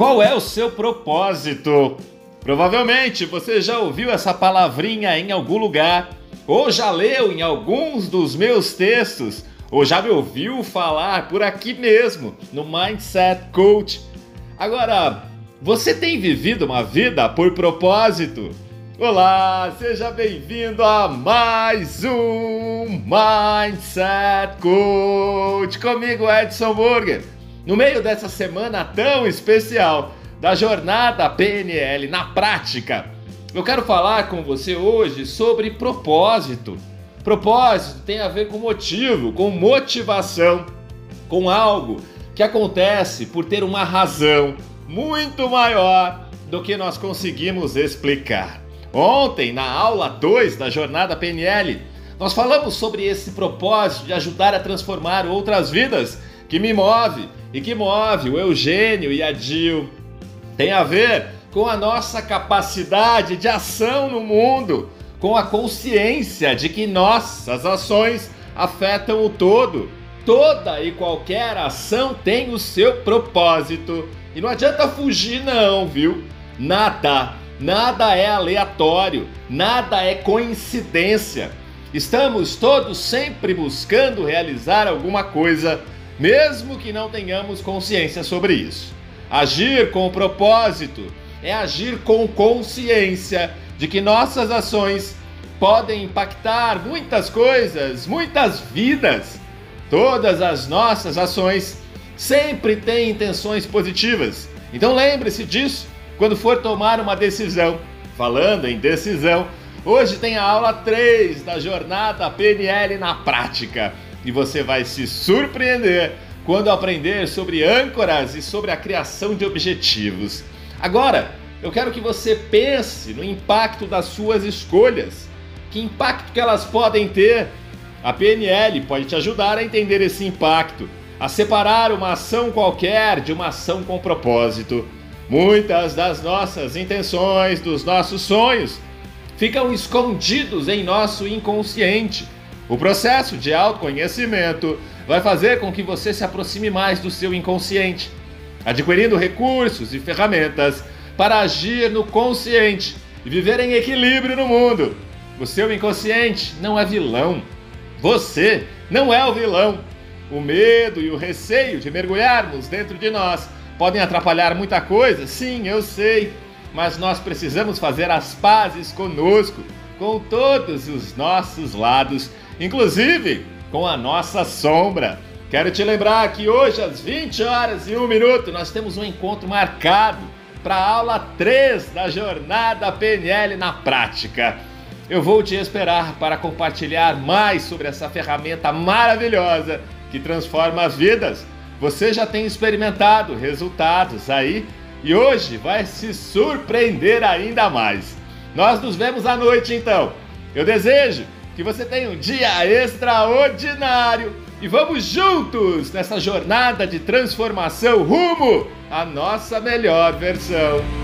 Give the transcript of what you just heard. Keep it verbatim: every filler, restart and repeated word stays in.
Qual é o seu propósito? Provavelmente você já ouviu essa palavrinha em algum lugar, ou já leu em alguns dos meus textos, ou já me ouviu falar por aqui mesmo, no Mindset Coach. Agora, você tem vivido uma vida por propósito? Olá, seja bem-vindo a mais um Mindset Coach, comigo Edson Burger. No meio dessa semana tão especial da Jornada P N L na prática, eu quero falar com você hoje sobre propósito. Propósito tem a ver com motivo, com motivação, com algo que acontece por ter uma razão muito maior do que nós conseguimos explicar. Ontem, na aula dois da Jornada P N L, nós falamos sobre esse propósito de ajudar a transformar outras vidas, que me move e que move o Eugênio e a Dio. Tem a ver com a nossa capacidade de ação no mundo, com a consciência de que nossas ações afetam o todo. Toda e qualquer ação tem o seu propósito. E não adianta fugir não, viu? Nada. Nada é aleatório, nada é coincidência. Estamos todos sempre buscando realizar alguma coisa, mesmo que não tenhamos consciência sobre isso. Agir com propósito é agir com consciência de que nossas ações podem impactar muitas coisas, muitas vidas. Todas as nossas ações sempre têm intenções positivas. Então lembre-se disso. Quando for tomar uma decisão, falando em decisão, hoje tem a aula três da Jornada P N L na prática. E você vai se surpreender quando aprender sobre âncoras e sobre a criação de objetivos. Agora, eu quero que você pense no impacto das suas escolhas. Que impacto que elas podem ter? A P N L pode te ajudar a entender esse impacto, a separar uma ação qualquer de uma ação com propósito. Muitas das nossas intenções, dos nossos sonhos, ficam escondidos em nosso inconsciente. O processo de autoconhecimento vai fazer com que você se aproxime mais do seu inconsciente, adquirindo recursos e ferramentas para agir no consciente e viver em equilíbrio no mundo. O seu inconsciente não é vilão. Você não é o vilão. O medo e o receio de mergulharmos dentro de nós podem atrapalhar muita coisa? Sim, eu sei, mas nós precisamos fazer as pazes conosco, com todos os nossos lados, inclusive com a nossa sombra. Quero te lembrar que hoje às vinte horas e um minuto nós temos um encontro marcado para a aula três da Jornada P N L na prática. Eu vou te esperar para compartilhar mais sobre essa ferramenta maravilhosa que transforma vidas. Você já tem experimentado resultados aí e hoje vai se surpreender ainda mais. Nós nos vemos à noite então. Eu desejo que você tenha um dia extraordinário e vamos juntos nessa jornada de transformação rumo à nossa melhor versão.